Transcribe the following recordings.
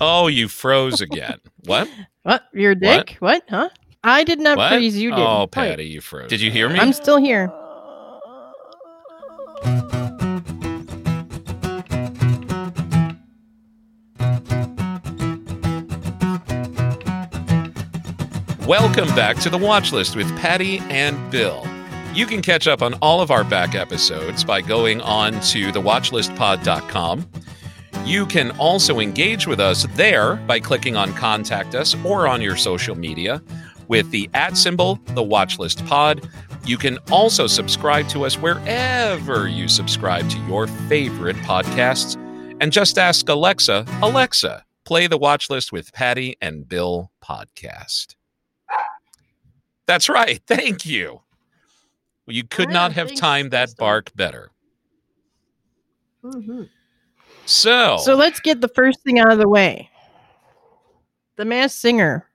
Oh, you froze again. What? What? Your dick? What? Huh? I did not freeze. You did. Oh, Patty, you froze. Did you hear me? I'm still here. Welcome back to The Watchlist with Patty and Bill. You can catch up on all of our back episodes by going on to thewatchlistpod.com. You can also engage with us there by clicking on Contact Us or on your social media with the @ symbol, The Watchlist Pod. You can also subscribe to us wherever you subscribe to your favorite podcasts. And just ask Alexa, Alexa, play The Watchlist with Patty and Bill podcast. That's right. Thank you. Well, you could not have timed that bark better. Mm-hmm. So let's get the first thing out of the way. The Masked Singer.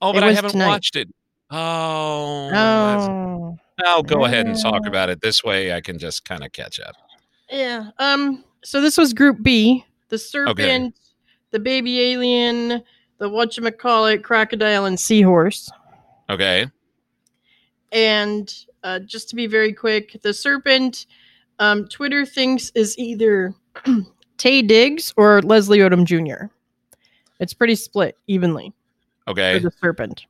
Oh, but I haven't watched it. Oh. I'll go ahead and talk about it. This way I can just kind of catch up. Yeah. So this was Group B. The Serpent, The Baby Alien, The Whatchamacallit, Crocodile, and Seahorse. Okay. And just to be very quick, The Serpent, Twitter thinks is either Tay Diggs or Leslie Odom Jr. It's pretty split evenly. Okay. For The Serpent.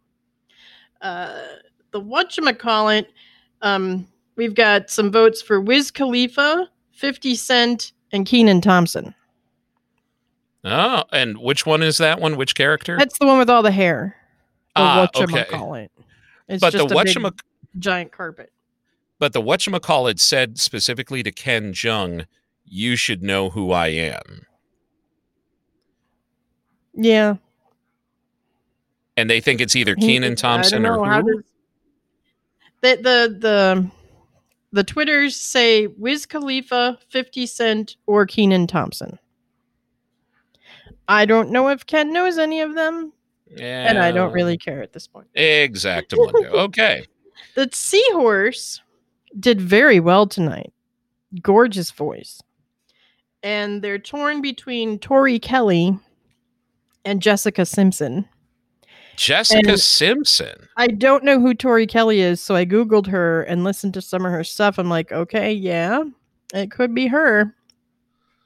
The Whatchamacallit, we've got some votes for Wiz Khalifa, 50 Cent, and Kenan Thompson. Oh, and which one is that one? Which character? That's the one with all the hair. Whatchamacallit. Okay. It's but just the giant carpet. But the Whatchamacallit said specifically to Ken Jeong, you should know who I am. Yeah. And they think it's either Kenan Thompson or who? The Twitters say Wiz Khalifa, 50 Cent, or Kenan Thompson. I don't know if Ken knows any of them. Yeah. And I don't really care at this point. Exactamundo. Okay. The Seahorse did very well tonight. Gorgeous voice. And they're torn between Tori Kelly and Jessica Simpson. Jessica Simpson? I don't know who Tori Kelly is, so I Googled her and listened to some of her stuff. I'm like, okay, yeah, it could be her.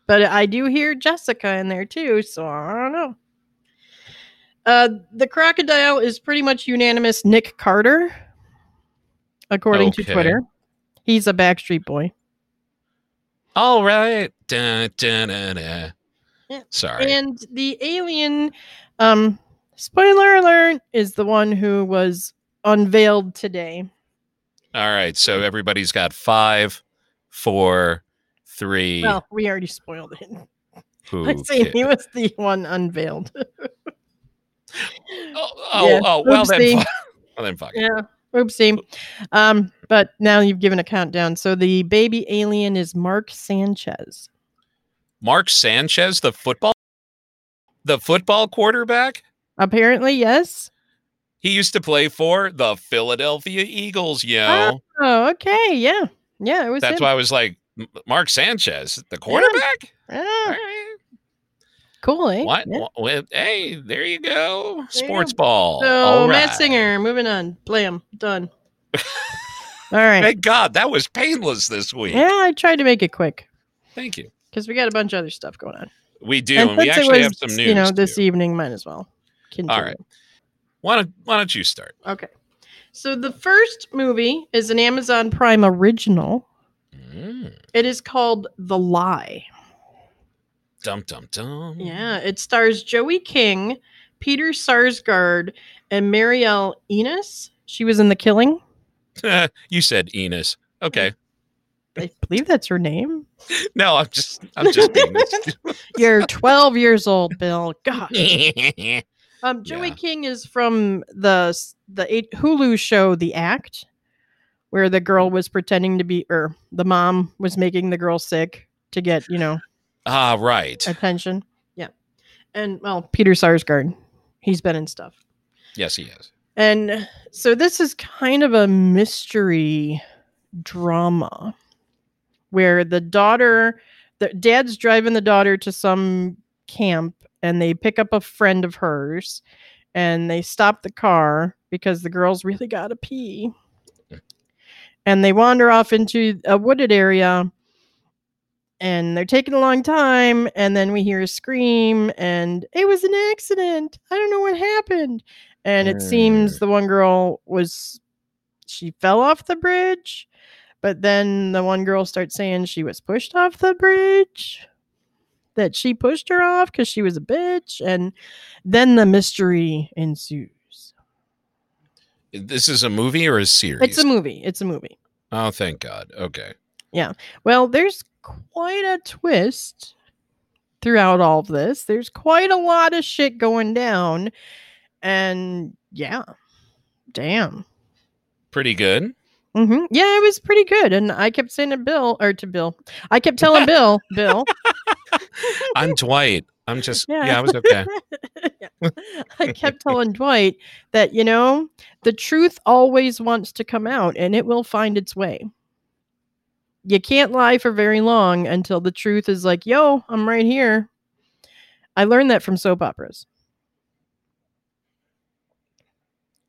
But I do hear Jessica in there too, so I don't know. The Crocodile is pretty much unanimous. Nick Carter, according to Twitter. He's a Backstreet Boy. All right. Da, da, da, da. Yeah. Sorry. And the alien, spoiler alert, is the one who was unveiled today. All right. So everybody's got 5, 4, 3. Well, we already spoiled it. I say he was the one unveiled. Well then fuck. Yeah, oopsie. But now you've given a countdown. So the baby alien is Mark Sanchez. Mark Sanchez, the football quarterback? Apparently, yes. He used to play for the Philadelphia Eagles, yo. Oh, okay, yeah. Yeah, it was That's him. Why I was like, Mark Sanchez, the quarterback? Yeah. All right. Cool, eh? What? Yeah. Hey, there you go. Sports ball. So, right. Matt Singer, moving on. Blam. Done. All right. Thank God. That was painless this week. Yeah, I tried to make it quick. Thank you. Because we got a bunch of other stuff going on. We do. And we actually have some news. This evening, might as well continue. All right. Why don't you start? Okay. So, the first movie is an Amazon Prime original. Mm. It is called The Lie. Dum, dum, dum. Yeah, it stars Joey King, Peter Sarsgaard, and Marielle Enos. She was in The Killing. You said Enos. Okay. I believe that's her name. No, I'm just being this. You're 12 years old, Bill. Gosh. Joey King is from the Hulu show The Act, where the girl was pretending to be, or the mom was making the girl sick to get, right. Attention. Yeah. And, well, Peter Sarsgaard. He's been in stuff. Yes, he is. And so this is kind of a mystery drama where the dad's driving the daughter to some camp and they pick up a friend of hers and they stop the car because the girls really gotta pee. And they wander off into a wooded area and they're taking a long time. And then we hear a scream and it was an accident. I don't know what happened. And it seems the one girl she fell off the bridge, but then the one girl starts saying she was pushed off the bridge, that she pushed her off because she was a bitch. And then the mystery ensues. This is a movie or a series? It's a movie. It's a movie. Oh, thank God. Okay. Yeah. Well, there's quite a twist throughout all of this. There's quite a lot of shit going down. And yeah. Damn. Pretty good. Mm-hmm. Yeah, it was pretty good. And I kept saying I kept telling Bill. I'm Dwight. I'm just, yeah I was okay. Yeah. I kept telling Dwight that, the truth always wants to come out and it will find its way. You can't lie for very long until the truth is like, yo, I'm right here. I learned that from soap operas.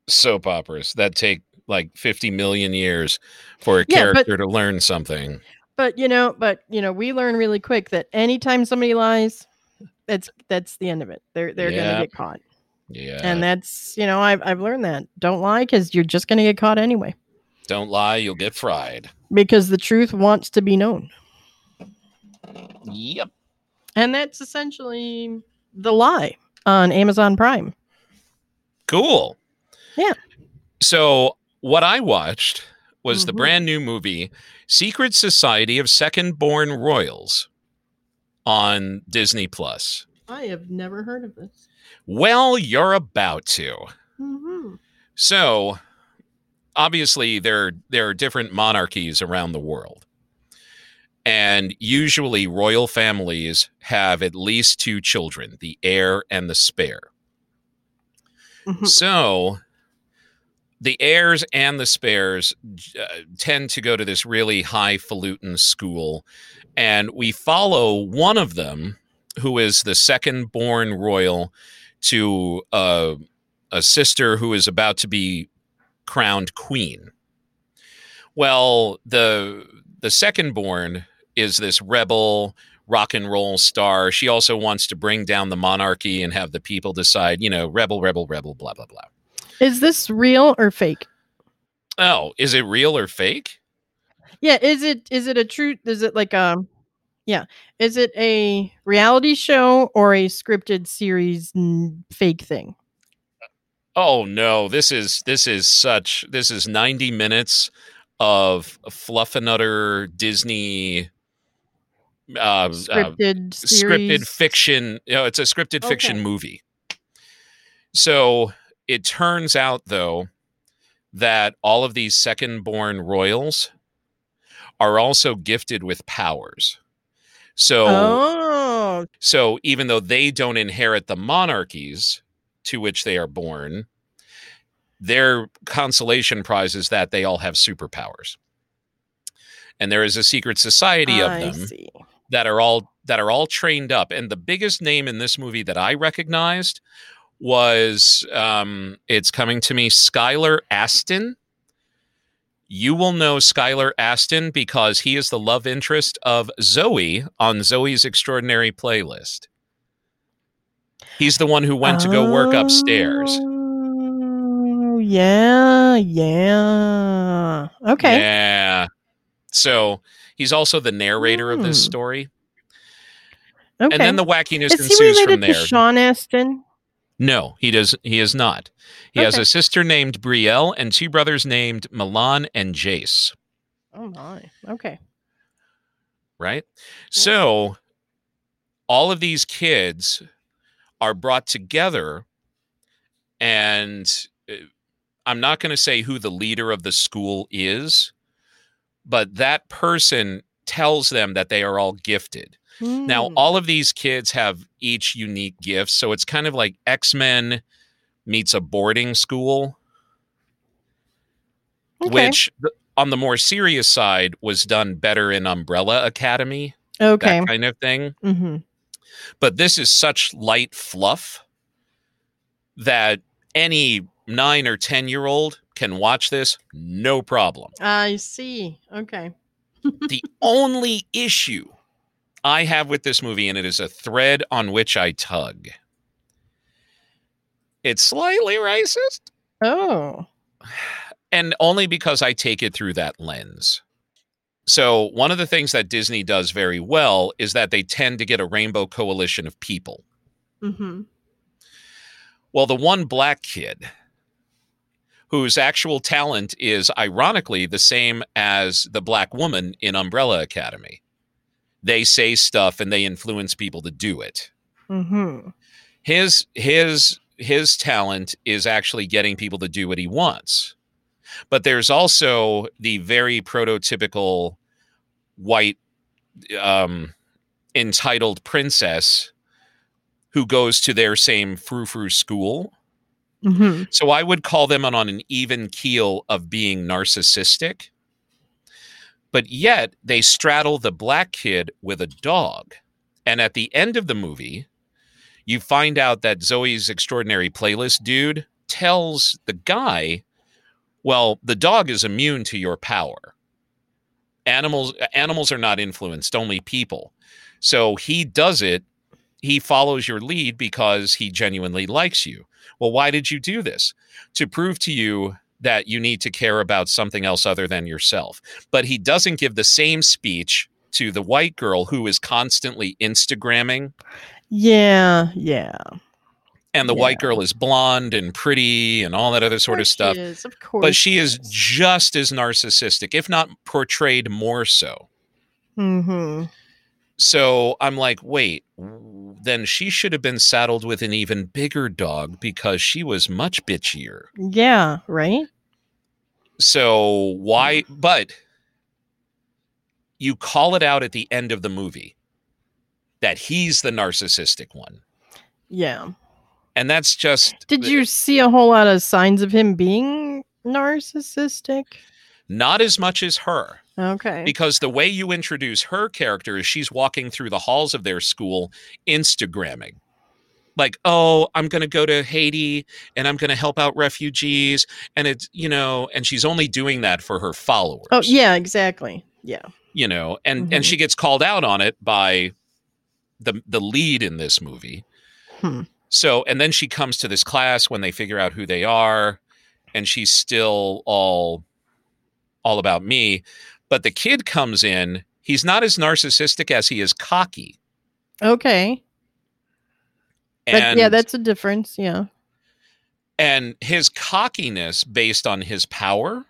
Soap operas that take like 50 million years for a character to learn something. But we learn really quick that anytime somebody lies, that's the end of it. They're going to get caught. Yeah. And that's, I've learned that. Don't lie, because you're just going to get caught anyway. Don't lie. You'll get fried. Because the truth wants to be known. Yep. And that's essentially The Lie on Amazon Prime. Cool. Yeah. So what I watched was the brand new movie, Secret Society of Second Born Royals, on Disney+. I have never heard of this. Well, you're about to. Mm-hmm. So, obviously, there are different monarchies around the world. And usually, royal families have at least two children, the heir and the spare. Mm-hmm. So, the heirs and the spares tend to go to this really highfalutin school. And we follow one of them, who is the second born royal, to a sister who is about to be crowned queen. Well, the second born is this rebel rock and roll star. She also wants to bring down the monarchy and have the people decide, rebel, blah, blah, blah. Is this real or fake? Oh, is it real or fake? Yeah, is it a true? Is it like is it a reality show or a scripted series fake thing? Oh no, this is 90 minutes of fluffernutter Disney scripted fiction. It's a scripted fiction movie. So it turns out, though, that all of these second-born royals are also gifted with powers. So even though they don't inherit the monarchies to which they are born, their consolation prize is that they all have superpowers. And there is a secret society of them that are all trained up. And the biggest name in this movie that I recognized was, it's coming to me, Skylar Astin. You will know Skylar Astin because he is the love interest of Zoe on Zoe's Extraordinary Playlist. He's the one who went to go work upstairs. Yeah. Okay. Yeah. So he's also the narrator of this story. Okay. And then the wackiness ensues from there. Is he related to Sean Astin? No, he does. He is not. He has a sister named Brielle and two brothers named Milan and Jace. Oh, my. Okay. Right. Yeah. So all of these kids are brought together, and I'm not going to say who the leader of the school is, but that person tells them that they are all gifted. Now, all of these kids have each unique gifts, so it's kind of like X-Men meets a boarding school, which, on the more serious side, was done better in Umbrella Academy, that kind of thing. Mm-hmm. But this is such light fluff that any 9 or 10-year-old can watch this, no problem. I see. Okay. The only issue I have with this movie, and it is a thread on which I tug, it's slightly racist. Oh. And only because I take it through that lens. So one of the things that Disney does very well is that they tend to get a rainbow coalition of people. Mm-hmm. Well, the one black kid whose actual talent is ironically the same as the black woman in Umbrella Academy. They say stuff and they influence people to do it. Mm-hmm. His talent is actually getting people to do what he wants. But there's also the very prototypical white entitled princess who goes to their same frou-frou school. Mm-hmm. So I would call them on an even keel of being narcissistic. But yet they straddle the black kid with a dog. And at the end of the movie, you find out that Zoe's Extraordinary Playlist dude tells the guy, well, the dog is immune to your power. Animals are not influenced, only people. So he does it. He follows your lead because he genuinely likes you. Well, why did you do this? To prove to you that you need to care about something else other than yourself. But he doesn't give the same speech to the white girl who is constantly Instagramming. Yeah. And the white girl is blonde and pretty and all that other sort of stuff. But she is just as narcissistic, if not portrayed more so. Mm-hmm. So I'm like, wait, then she should have been saddled with an even bigger dog because she was much bitchier. Yeah, right? So why? But you call it out at the end of the movie that he's the narcissistic one. Yeah. And that's just... Did you see a whole lot of signs of him being narcissistic? Not as much as her. Okay. Because the way you introduce her character is she's walking through the halls of their school Instagramming. Like, oh, I'm going to go to Haiti and I'm going to help out refugees. And it's, you know, and she's only doing that for her followers. Oh, yeah, exactly. Yeah. You know, and, mm-hmm. and she gets called out on it by the lead in this movie. Hmm. So, and then she comes to this class when they figure out who they are, and she's still all about me. But the kid comes in. He's not as narcissistic as he is cocky. Okay. And, that's a difference. Yeah. And his cockiness based on his power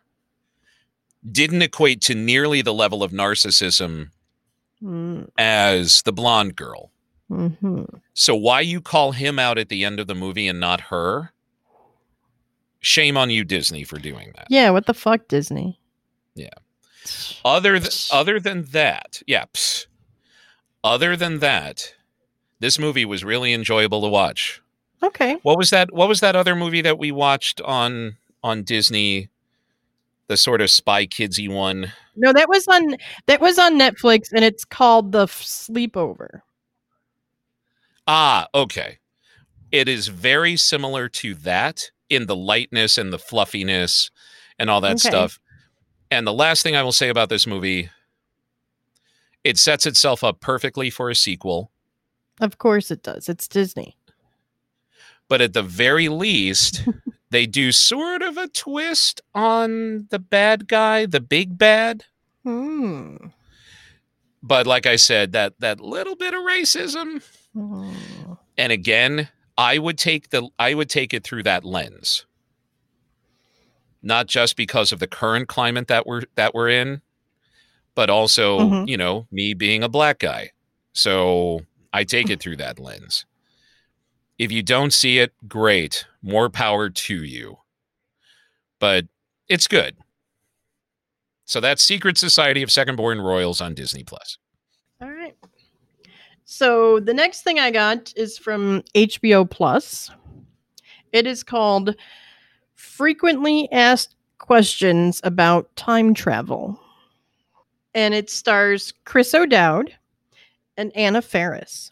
didn't equate to nearly the level of narcissism as the blonde girl. Mm-hmm. So why you call him out at the end of the movie and not her? Shame on you, Disney, for doing that. Yeah, what the fuck, Disney? Yeah. Other than that, this movie was really enjoyable to watch. Okay. What was that other movie that we watched on Disney? The sort of spy kidsy one. No, that was on Netflix, and it's called The Sleepover. Ah, okay. It is very similar to that in the lightness and the fluffiness and all that stuff. And the last thing I will say about this movie, it sets itself up perfectly for a sequel. Of course it does. It's Disney. But at the very least, they do sort of a twist on the bad guy, the big bad. Hmm. But like I said, that little bit of racism... And again, I would take it through that lens, not just because of the current climate that we're in, but also, you know, me being a black guy. So I take it through that lens. If you don't see it, great, more power to you. But it's good. So that's Secret Society of Second Born Royals on Disney+. All right. So the next thing I got is from HBO Plus. It is called Frequently Asked Questions About Time Travel. And it stars Chris O'Dowd and Anna Faris.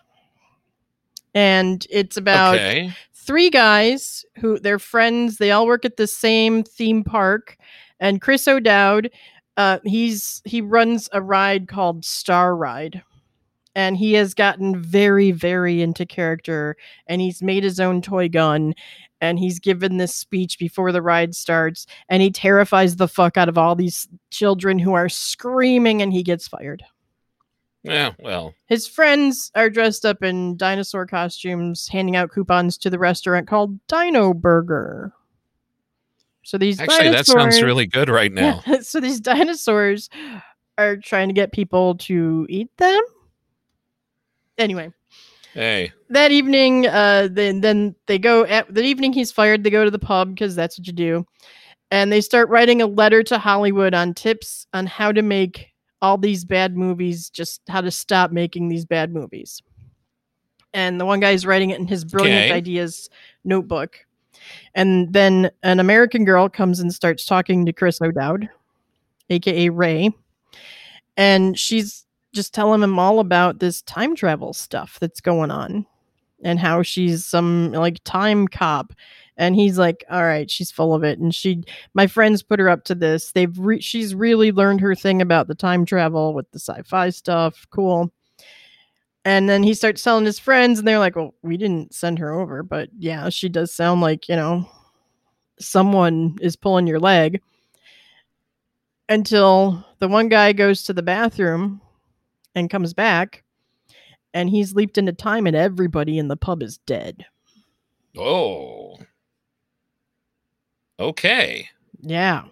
And it's about three guys who they're friends. They all work at the same theme park. And Chris O'Dowd, he runs a ride called Star Ride. And he has gotten very, very into character, and he's made his own toy gun, and he's given this speech before the ride starts, and he terrifies the fuck out of all these children who are screaming, and he gets fired. Yeah, well. His friends are dressed up in dinosaur costumes, handing out coupons to the restaurant called Dino Burger. So these that sounds really good right now. Yeah, so these dinosaurs are trying to get people to eat them. Anyway, that evening, then they go at the evening he's fired. They go to the pub because that's what you do. And they start writing a letter to Hollywood on tips on how to make all these bad movies, just how to stop making these bad movies. And the one guy is writing it in his Brilliant Ideas notebook. And then an American girl comes and starts talking to Chris O'Dowd, AKA Ray. And she's just telling him all about this time travel stuff that's going on and how she's some like time cop. And he's like, all right, she's full of it. And my friends put her up to this. She's really learned her thing about the time travel with the sci-fi stuff. Cool. And then he starts telling his friends and they're like, well, we didn't send her over, but yeah, she does sound like, you know, someone is pulling your leg. Until the one guy goes to the bathroom and comes back, and he's leaped into time, and everybody in the pub is dead. Oh. Okay. Yeah.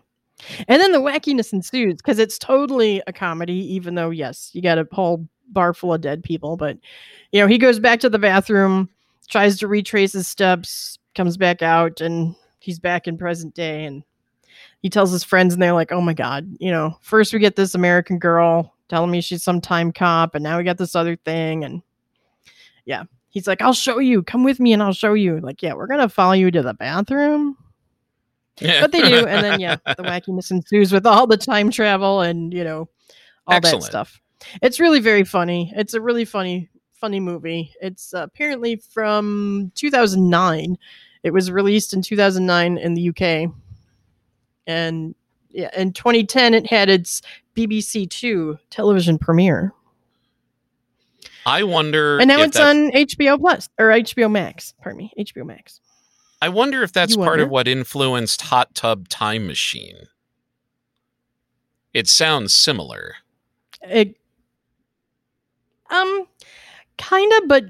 And then the wackiness ensues, because it's totally a comedy, even though, yes, you got a whole bar full of dead people. But, you know, he goes back to the bathroom, tries to retrace his steps, comes back out, and he's back in present day. And he tells his friends, and they're like, oh, my God. You know, first we get this American girl telling me she's some time cop, and now we got this other thing. And yeah, he's like, I'll show you. Come with me and I'll show you. Like, yeah, we're going to follow you to the bathroom. Yeah. But they do. And then, yeah, the wackiness ensues with all the time travel and, you know, all that stuff. It's really very funny. It's a really funny movie. It's apparently from 2009. It was released in 2009 in the UK. And yeah, in 2010, it had its BBC2 television premiere. I wonder. And now it's on HBO Plus or HBO Max. Pardon me, HBO Max. I wonder if that's part of what influenced Hot Tub Time Machine. It sounds similar. It, kind of, but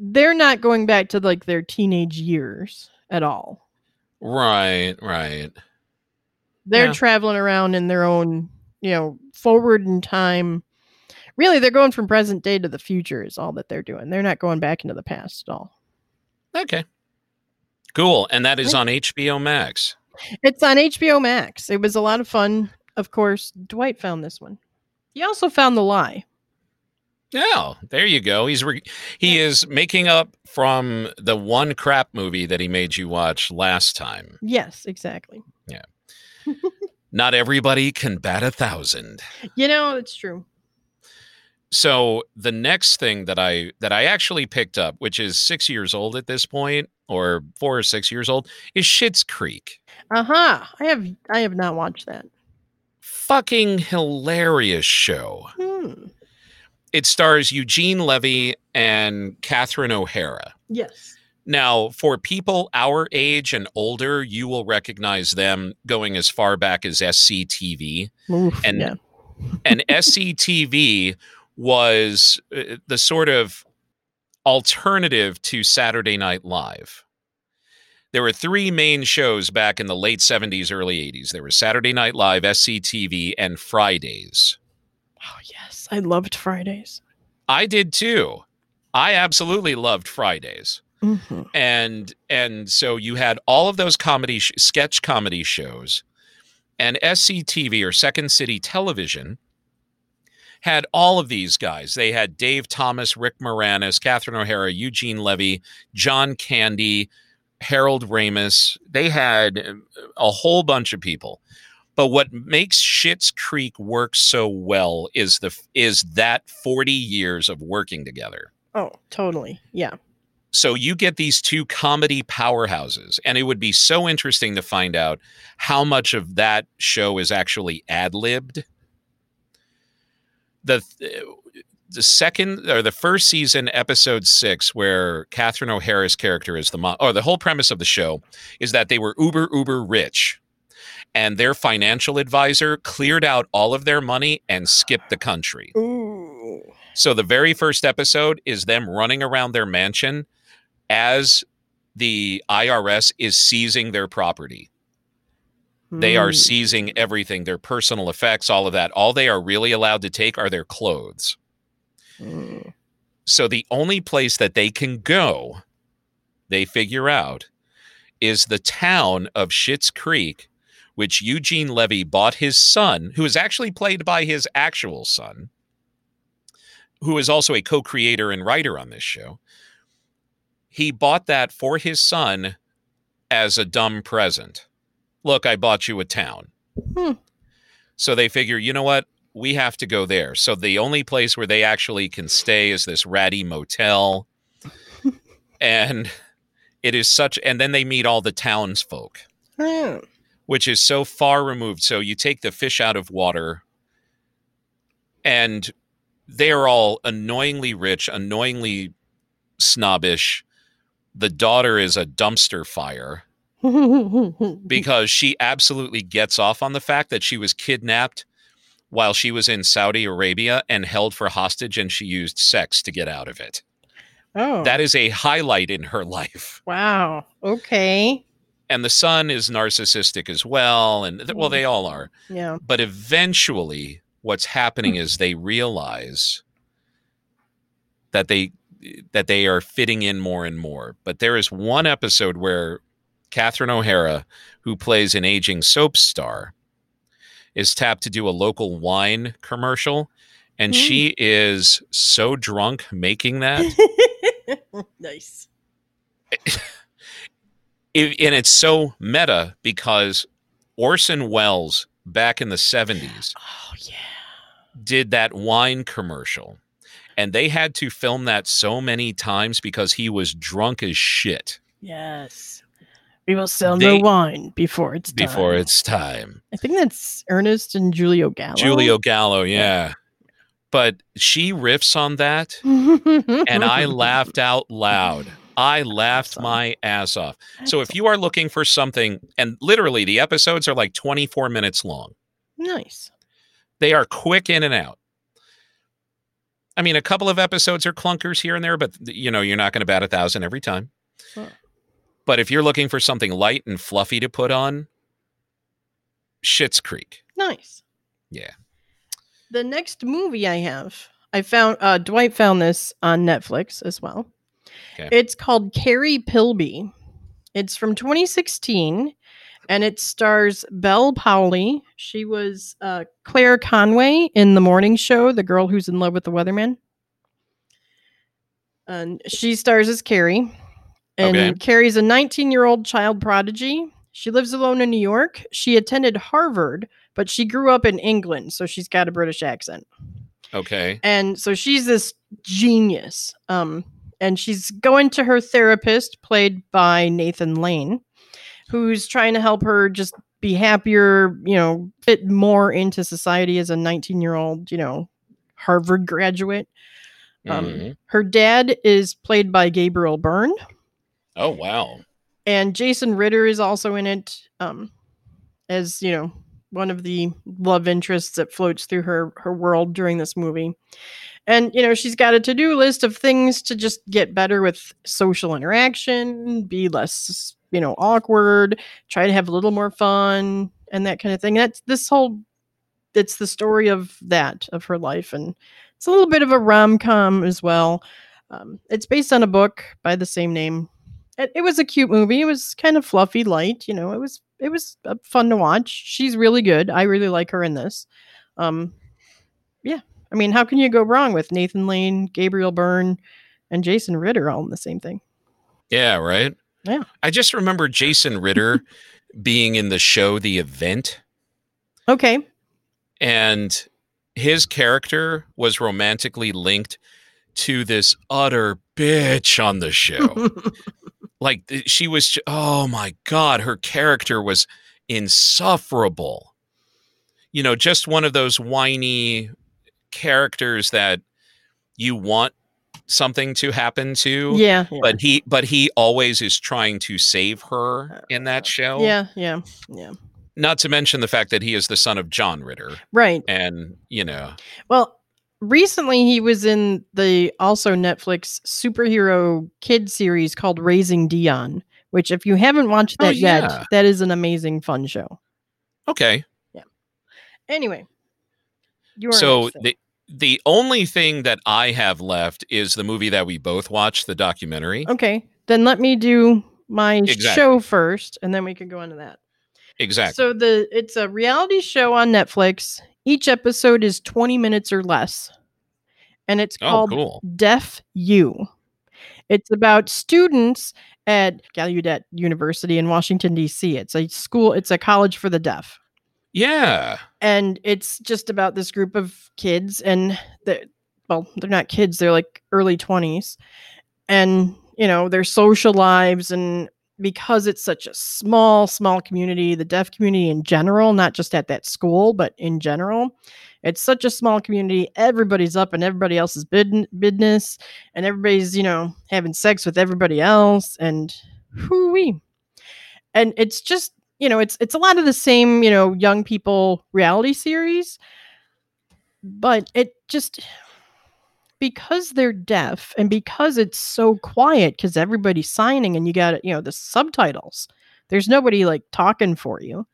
they're not going back to like their teenage years at all. Right, right. They're traveling around in their own, you know, forward in time. Really, they're going from present day to the future is all that they're doing. They're not going back into the past at all. Okay. Cool. And that is on HBO Max. It's on HBO Max. It was a lot of fun. Of course, Dwight found this one. He also found The Lie. Oh, there you go. He is making up from the one crap movie that he made you watch last time. Yes, exactly. Yeah. Not everybody can bat 1,000. You know, it's true. So the next thing that I actually picked up, which is 6 years old at this point, or 4 or 6 years old, is Schitt's Creek. Uh-huh. I have not watched that. Fucking hilarious show. It stars Eugene Levy and Catherine O'Hara. Yes. Now, for people our age and older, you will recognize them going as far back as SCTV. Oof, and SCTV was the sort of alternative to Saturday Night Live. There were three main shows back in the late 70s, early 80s. There was Saturday Night Live, SCTV, and Fridays. Oh, yes. I loved Fridays. I did, too. I absolutely loved Fridays. Mm-hmm. And so you had all of those comedy sketch comedy shows, and SCTV or Second City Television had all of these guys. They had Dave Thomas, Rick Moranis, Catherine O'Hara, Eugene Levy, John Candy, Harold Ramis. They had a whole bunch of people. But what makes Schitt's Creek work so well is that 40 years of working together. Oh, totally. Yeah. So you get these two comedy powerhouses, and it would be so interesting to find out how much of that show is actually ad-libbed. The second or the first season, episode 6, where Catherine O'Hara's character is the mom, or the whole premise of the show is that they were uber rich, and their financial advisor cleared out all of their money and skipped the country. Ooh. So the very first episode is them running around their mansion as the IRS is seizing their property. They are seizing everything, their personal effects, all of that. All they are really allowed to take are their clothes. Mm. So the only place that they can go, they figure out, is the town of Schitt's Creek, which Eugene Levy bought his son, who is actually played by his actual son, who is also a co-creator and writer on this show. He bought that for his son as a dumb present. Look, I bought you a town. Hmm. So they figure, you know what? We have to go there. So the only place where they actually can stay is this ratty motel. And it is such... And then they meet all the townsfolk, which is so far removed. So you take the fish out of water, and they're all annoyingly rich, annoyingly snobbish. The daughter is a dumpster fire. Because she absolutely gets off on the fact that she was kidnapped while she was in Saudi Arabia and held for hostage, and she used sex to get out of it. Oh, that is a highlight in her life. Wow. Okay. And the son is narcissistic as well. And well, they all are. Yeah. But eventually what's happening is they realize that they are fitting in more and more. But there is one episode where Catherine O'Hara, who plays an aging soap star, is tapped to do a local wine commercial, and she is so drunk making that. Nice. And it's so meta because Orson Welles, back in the 70s, did that wine commercial, and they had to film that so many times because he was drunk as shit. Yes. We will sell no wine before it's time. Before it's time. I think that's Ernest and Julio Gallo. Julio Gallo, yeah. But she riffs on that, and I laughed out loud. I laughed my ass off. So if you are looking for something, and literally the episodes are like 24 minutes long. Nice. They are quick in and out. I mean, a couple of episodes are clunkers here and there, but you know, you're not going to bat 1,000 every time. Huh. But if you're looking for something light and fluffy to put on, Schitt's Creek. Nice. Yeah. The next movie I found Dwight found this on Netflix as well. Okay. It's called Carrie Pilby. It's from 2016, and it stars Belle Powley. She was Claire Conway in The Morning Show, the girl who's in love with the weatherman. And she stars as Carrie. And Carrie's a 19-year-old child prodigy. She lives alone in New York. She attended Harvard, but she grew up in England, so she's got a British accent. Okay. And so she's this genius. And she's going to her therapist, played by Nathan Lane, who's trying to help her just be happier, you know, fit more into society as a 19-year-old, you know, Harvard graduate. Her dad is played by Gabriel Byrne. Oh, wow. And Jason Ritter is also in it as, you know, one of the love interests that floats through her world during this movie. And, you know, she's got a to-do list of things to just get better with social interaction, be less, you know, awkward, try to have a little more fun and that kind of thing. It's the story of that, of her life. And it's a little bit of a rom-com as well. It's based on a book by the same name. It was a cute movie. It was kind of fluffy, light. You know, it was fun to watch. She's really good. I really like her in this. Yeah. I mean, how can you go wrong with Nathan Lane, Gabriel Byrne, and Jason Ritter all in the same thing? Yeah, right? Yeah. I just remember Jason Ritter being in the show The Event. Okay. And his character was romantically linked to this utter bitch on the show. Like, she was, oh my God, her character was insufferable. You know, just one of those whiny characters that you want something to happen to. Yeah. But he always is trying to save her in that show. Yeah. Yeah. Yeah. Not to mention the fact that he is the son of John Ritter. Right. And, you know. Well, recently he was in the also Netflix superhero kid series called Raising Dion, which if you haven't watched that yet, that is an amazing fun show. Okay. Yeah. Anyway. So the only thing that I have left is the movie that we both watched, the documentary. Okay. Then let me do my show first, and then we can go into that. Exactly. So it's a reality show on Netflix. Each episode is 20 minutes or less. And it's called Deaf U. It's about students at Gallaudet University in Washington, D.C. It's a school. It's a college for the deaf. Yeah. And it's just about this group of kids. And, they're not kids. They're like early 20s. And, you know, their social lives. And because it's such a small, small community, the deaf community in general, not just at that school, but in general, it's such a small community. Everybody's up in everybody else's business. And everybody's, you know, having sex with everybody else. And hoo-wee. And it's just, you know, it's a lot of the same, you know, young people reality series, but it just, because they're deaf and because it's so quiet, because everybody's signing and you got, you know, the subtitles, there's nobody like talking for you.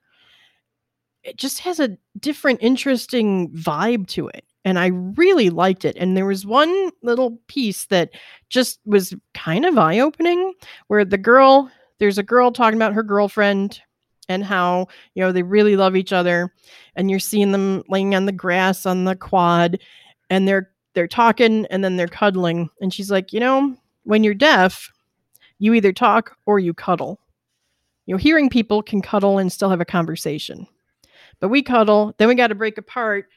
It just has a different, interesting vibe to it. And I really liked it. And there was one little piece that just was kind of eye-opening where there's a girl talking about her girlfriend and how, you know, they really love each other, and you're seeing them laying on the grass on the quad, and they're talking, and then they're cuddling, and she's like, you know, when you're deaf, you either talk or you cuddle. You know, hearing people can cuddle and still have a conversation, but we cuddle, then we got to break apart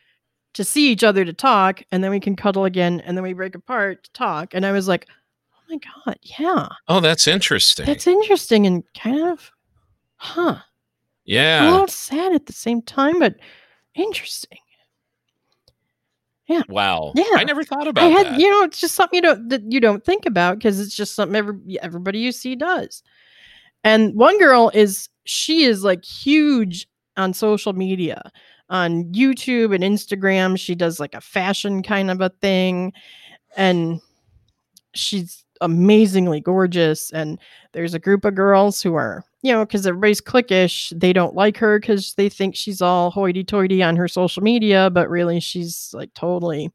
to see each other to talk, and then we can cuddle again, and then we break apart to talk. And I was like, oh my God, yeah. Oh, that's interesting. That's interesting, and kind of, huh. Yeah. A little sad at the same time, but interesting. Yeah. Wow. Yeah. I never thought about that. You know, it's just something you don't think about, because it's just something everybody you see does. And one girl is like huge on social media, on YouTube and Instagram. She does like a fashion kind of a thing, and she's amazingly gorgeous. And there's a group of girls who are, you know, because everybody's cliquish, they don't like her because they think she's all hoity-toity on her social media, but really she's like totally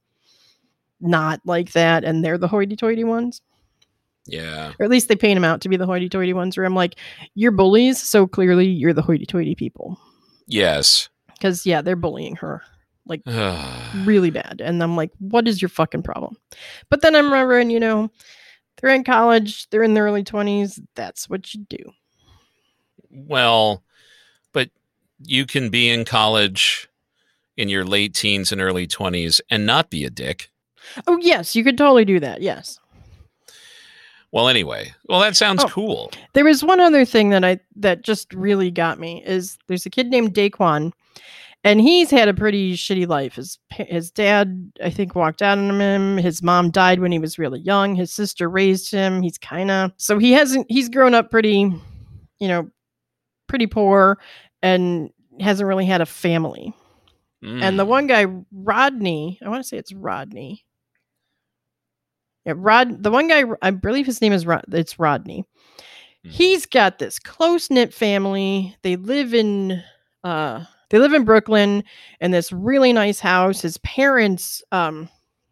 not like that, and they're the hoity-toity ones. Yeah. Or at least they paint them out to be the hoity-toity ones, where I'm like, you're bullies, so clearly you're the hoity-toity people. Yes. Because, yeah, they're bullying her. Like, really bad. And I'm like, what is your fucking problem? But then I'm remembering, you know, they're in college, they're in their early 20s, that's what you do. Well, but you can be in college in your late teens and early 20s and not be a dick. Oh, yes. You could totally do that. Yes. Well, anyway. Well, that sounds cool. There was one other thing that just really got me, is there's a kid named Daquan, and he's had a pretty shitty life. His dad, I think, walked out on him. His mom died when he was really young. His sister raised him. He's grown up pretty, you know, pretty poor, and hasn't really had a family. Mm. And the one guy, Rodney, I want to say it's Rodney. Yeah, the one guy, I believe his name is Rodney. Mm. He's got this close-knit family. They live in Brooklyn in this really nice house. His parents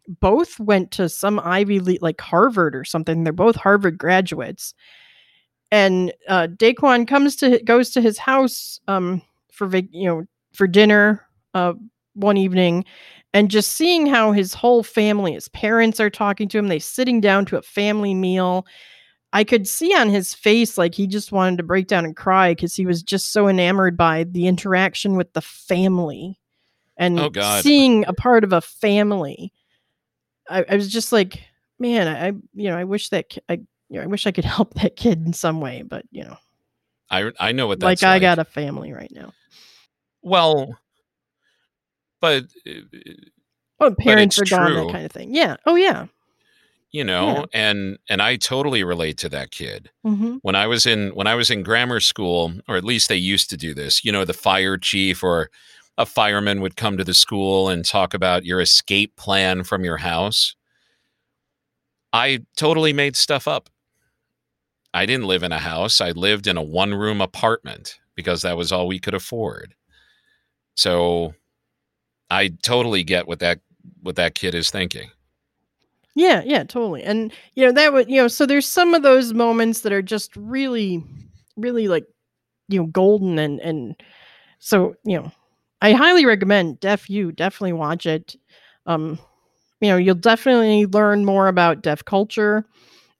both went to some Ivy League, like Harvard or something. They're both Harvard graduates. And Daquan goes to his house for dinner one evening, and just seeing how his whole family, his parents are talking to him. They're sitting down to a family meal. I could see on his face like he just wanted to break down and cry, because he was just so enamored by the interaction with the family and seeing a part of a family. I was just like, man, I wish I could help that kid in some way, but you know, I know what that's like. I got a family right now. Well, but parents are gone, that kind of thing. Yeah. Oh yeah. You know, yeah. and I totally relate to that kid. Mm-hmm. When I was in grammar school, or at least they used to do this, you know, the fire chief or a fireman would come to the school and talk about your escape plan from your house. I totally made stuff up. I didn't live in a house. I lived in a one-room apartment because that was all we could afford. So I totally get what that kid is thinking. Yeah, yeah, totally. And, you know, so there's some of those moments that are just really, really like, you know, golden. And so, you know, I highly recommend you definitely watch it. You know, you'll definitely learn more about deaf culture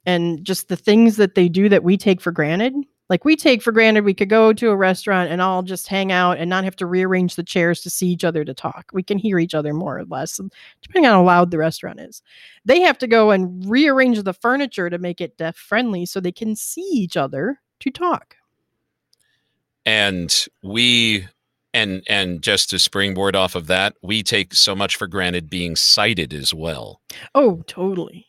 and just the things that they do that we take for granted. Like we take for granted, we could go to a restaurant and all just hang out and not have to rearrange the chairs to see each other to talk. We can hear each other more or less, depending on how loud the restaurant is. They have to go and rearrange the furniture to make it deaf friendly so they can see each other to talk. And just to springboard off of that, we take so much for granted being sighted as well. Oh, totally.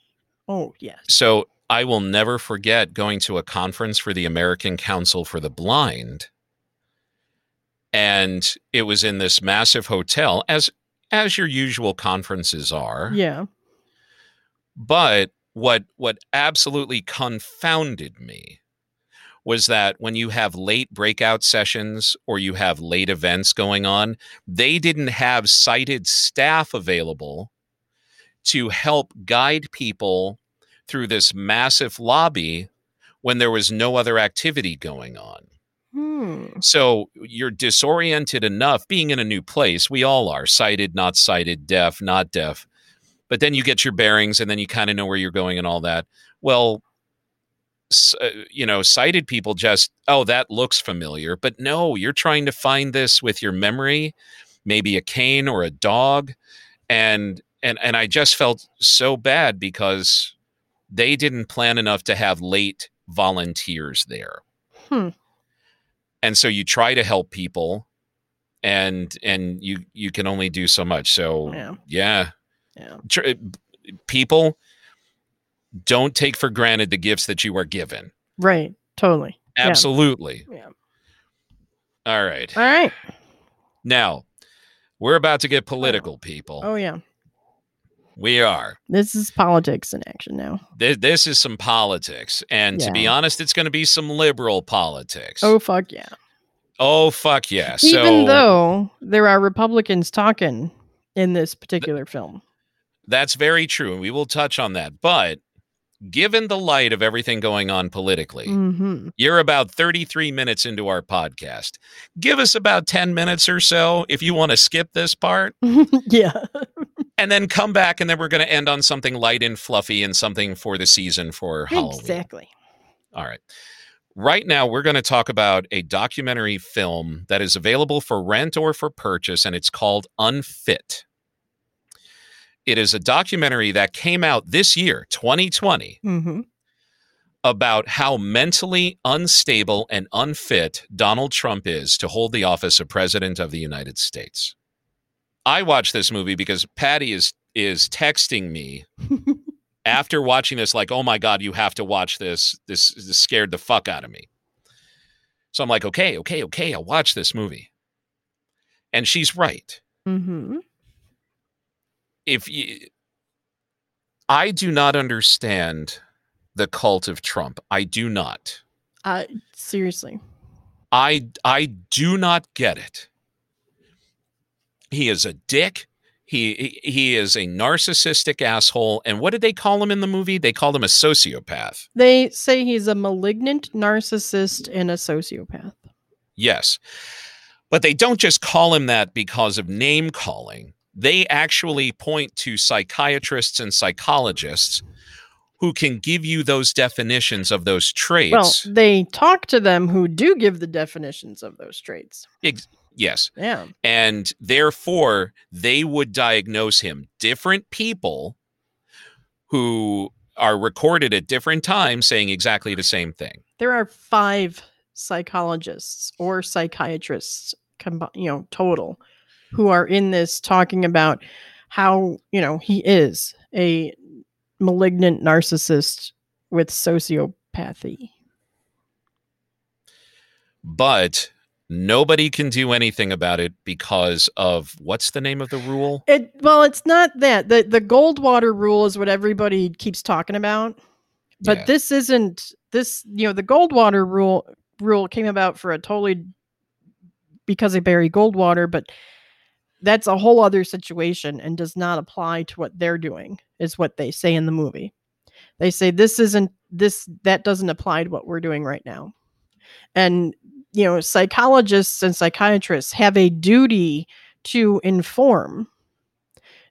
Oh, yes. So I will never forget going to a conference for the American Council for the Blind. And it was in this massive hotel, as your usual conferences are. Yeah. But what absolutely confounded me was that when you have late breakout sessions or you have late events going on, they didn't have sighted staff available to help guide people through this massive lobby when there was no other activity going on. So you're disoriented enough being in a new place. We all are, sighted, not sighted, deaf, not deaf. But then you get your bearings and then you kind of know where you're going and all that. Well, you know, sighted people just, oh, that looks familiar. But no, you're trying to find this with your memory, maybe a cane or a dog. And I just felt so bad because they didn't plan enough to have late volunteers there. And so you try to help people and you can only do so much. So yeah. People, don't take for granted the gifts that you are given. Right. Totally. Absolutely. Yeah. All right. Now, we're about to get political, people. Oh, yeah. We are. This is politics in action now. This is some politics. And to be honest, it's going to be some liberal politics. Oh, fuck yeah. Even though there are Republicans talking in this particular film. That's very true. And we will touch on that. But given the light of everything going on politically, you're about 33 minutes into our podcast. Give us about 10 minutes or so if you want to skip this part. And then come back, and then we're going to end on something light and fluffy and something for the season for Halloween. Exactly. All right. Right now, we're going to talk about a documentary film that is available for rent or for purchase, and it's called Unfit. It is a documentary that came out this year, 2020, about how mentally unstable and unfit Donald Trump is to hold the office of President of the United States. I watched this movie because Patty is texting me after watching this, like, oh my God, you have to watch this. This scared the fuck out of me. So I'm like, okay, I'll watch this movie. And she's right. I do not understand the cult of Trump. I do not. Seriously. I do not get it. He is a dick. He is a narcissistic asshole. And what did they call him in the movie? They called him a sociopath. They say he's a malignant narcissist and a sociopath. Yes. But they don't just call him that because of name calling. They actually point to psychiatrists and psychologists who can give you those definitions of those traits. Well, they talk to them who do give the definitions of those traits. Yes. Yeah. And therefore, they would diagnose him. Different people who are recorded at different times saying exactly the same thing. There are 5 psychologists or psychiatrists, total, who are in this talking about how, he is a malignant narcissist with sociopathy. But nobody can do anything about it because of what's the name of the rule? It's not that. The Goldwater rule is what everybody keeps talking about. But This isn't this, the Goldwater rule came about for because of Barry Goldwater, but that's a whole other situation and does not apply to what they're doing, is what they say in the movie. They say that doesn't apply to what we're doing right now. And, psychologists and psychiatrists have a duty to inform.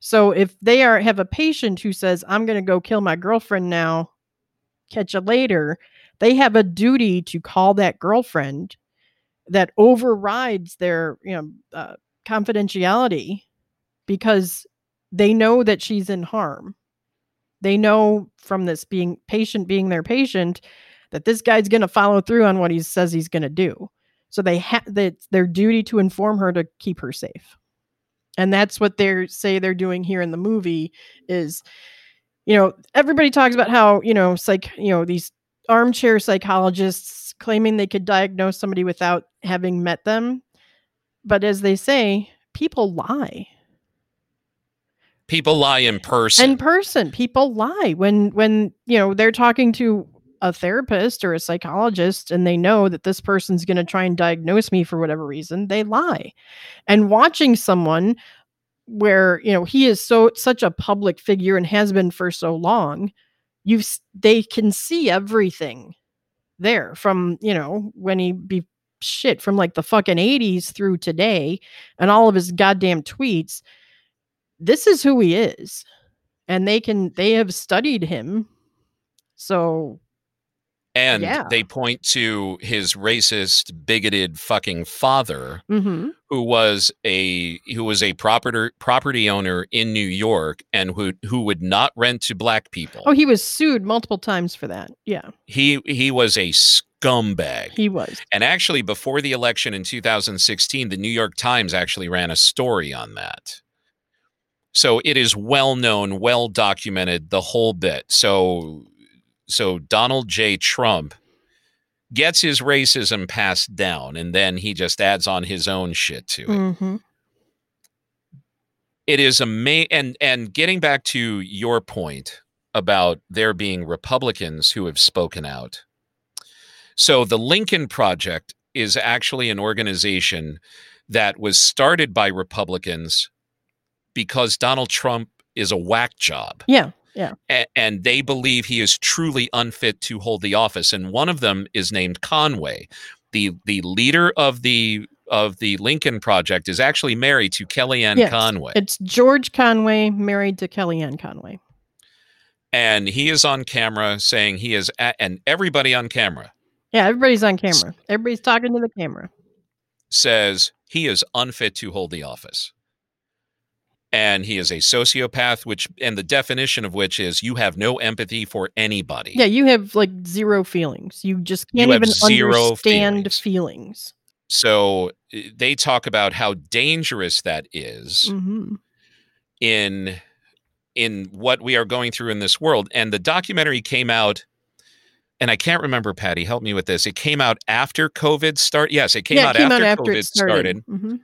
So if they have a patient who says, I'm going to go kill my girlfriend now, catch you later, they have a duty to call that girlfriend that overrides their, confidentiality, because they know that she's in harm. They know from this being their patient that this guy's going to follow through on what he says he's going to do. So they it's their duty to inform her to keep her safe. And that's what they say they're doing here in the movie is, everybody talks about how, these armchair psychologists claiming they could diagnose somebody without having met them. But as they say, people lie. People lie in person. People lie when they're talking to a therapist or a psychologist and they know that this person's going to try and diagnose me for whatever reason, they lie. And watching someone where, he is such a public figure and has been for so long, they can see everything there from, when he be shit from like the fucking 80s through today and all of his goddamn tweets. This is who he is. And they have studied him. So. And They point to his racist, bigoted fucking father, mm-hmm. who was a property owner in New York and who would not rent to black people. Oh, he was sued multiple times for that. Yeah. He was a scumbag. He was. And actually, before the election in 2016, the New York Times actually ran a story on that. So it is well known, well documented, the whole bit. So Donald J. Trump gets his racism passed down, and then he just adds on his own shit to it. Mm-hmm. It is amazing. And getting back to your point about there being Republicans who have spoken out. So the Lincoln Project is actually an organization that was started by Republicans because Donald Trump is a whack job. Yeah. Yeah. And they believe he is truly unfit to hold the office. And one of them is named Conway. The leader of the Lincoln Project is actually married to Kellyanne Conway. It's George Conway married to Kellyanne Conway. And he is on camera saying he is and everybody on camera. Yeah, everybody's on camera. Everybody's talking to the camera. Says he is unfit to hold the office. And he is a sociopath, and the definition of which is you have no empathy for anybody. Yeah, you have like zero feelings. You just can't even understand feelings. So they talk about how dangerous that is mm-hmm. in what we are going through in this world. And the documentary came out, and I can't remember, Patty, help me with this. It came out after COVID started. Yes, it came out after COVID started. Mm-hmm.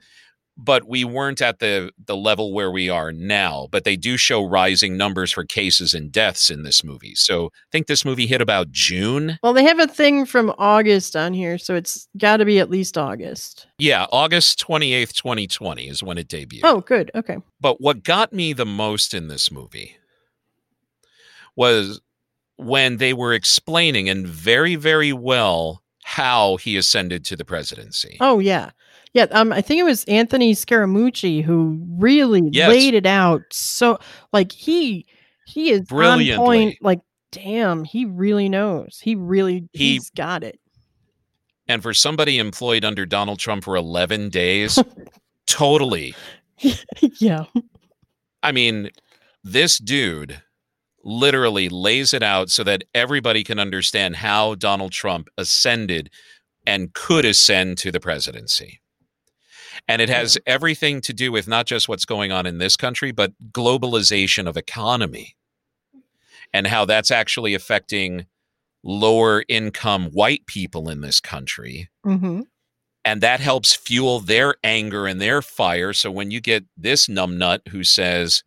But we weren't at the level where we are now. But they do show rising numbers for cases and deaths in this movie. So I think this movie hit about June. Well, they have a thing from August on here, so it's got to be at least August. Yeah, August 28th, 2020 is when it debuted. Oh, good. Okay. But what got me the most in this movie was when they were explaining, and very, very well, how he ascended to the presidency. Oh, yeah. Yeah, I think it was Anthony Scaramucci who really laid it out. So, like, he is on point. Like, damn, he really knows. He's got it. And for somebody employed under Donald Trump for 11 days, totally. Yeah. I mean, this dude literally lays it out so that everybody can understand how Donald Trump ascended and could ascend to the presidency. And it has everything to do with not just what's going on in this country, but globalization of economy and how that's actually affecting lower income white people in this country. Mm-hmm. And that helps fuel their anger and their fire. So when you get this numbnut who says,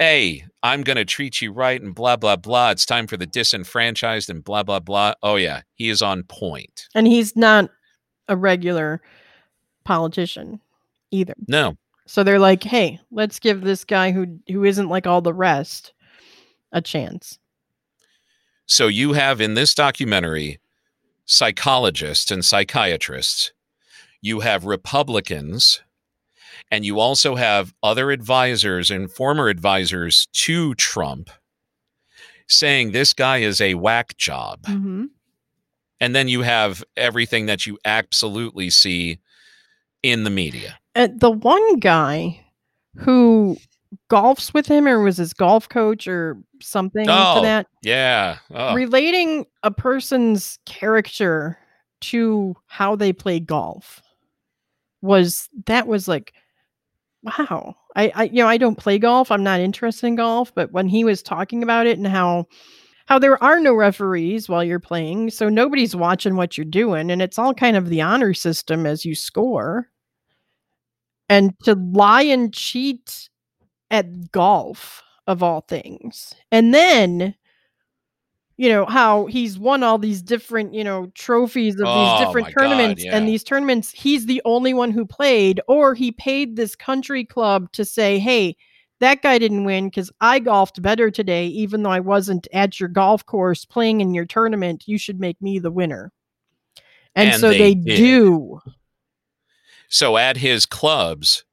hey, I'm going to treat you right and blah, blah, blah. It's time for the disenfranchised and blah, blah, blah. Oh, yeah. He is on point. And he's not a regular politician either. No. So they're like, hey, let's give this guy who isn't like all the rest a chance. So you have in this documentary psychologists and psychiatrists. You have Republicans. And you also have other advisors and former advisors to Trump saying this guy is a whack job. Mm-hmm. And then you have everything that you absolutely see in the media. The one guy who golfs with him or was his golf coach or something to that. Yeah. Oh. Relating a person's character to how they play golf was like, wow. I you know, I don't play golf. I'm not interested in golf. But when he was talking about it and how there are no referees while you're playing, so nobody's watching what you're doing. And it's all kind of the honor system as you score. And to lie and cheat at golf, of all things. And then, you know, how he's won all these different, you know, trophies of these different tournaments. God, yeah. And these tournaments, he's the only one who played, or he paid this country club to say, hey, that guy didn't win because I golfed better today, even though I wasn't at your golf course playing in your tournament. You should make me the winner. And so they do. So at his clubs,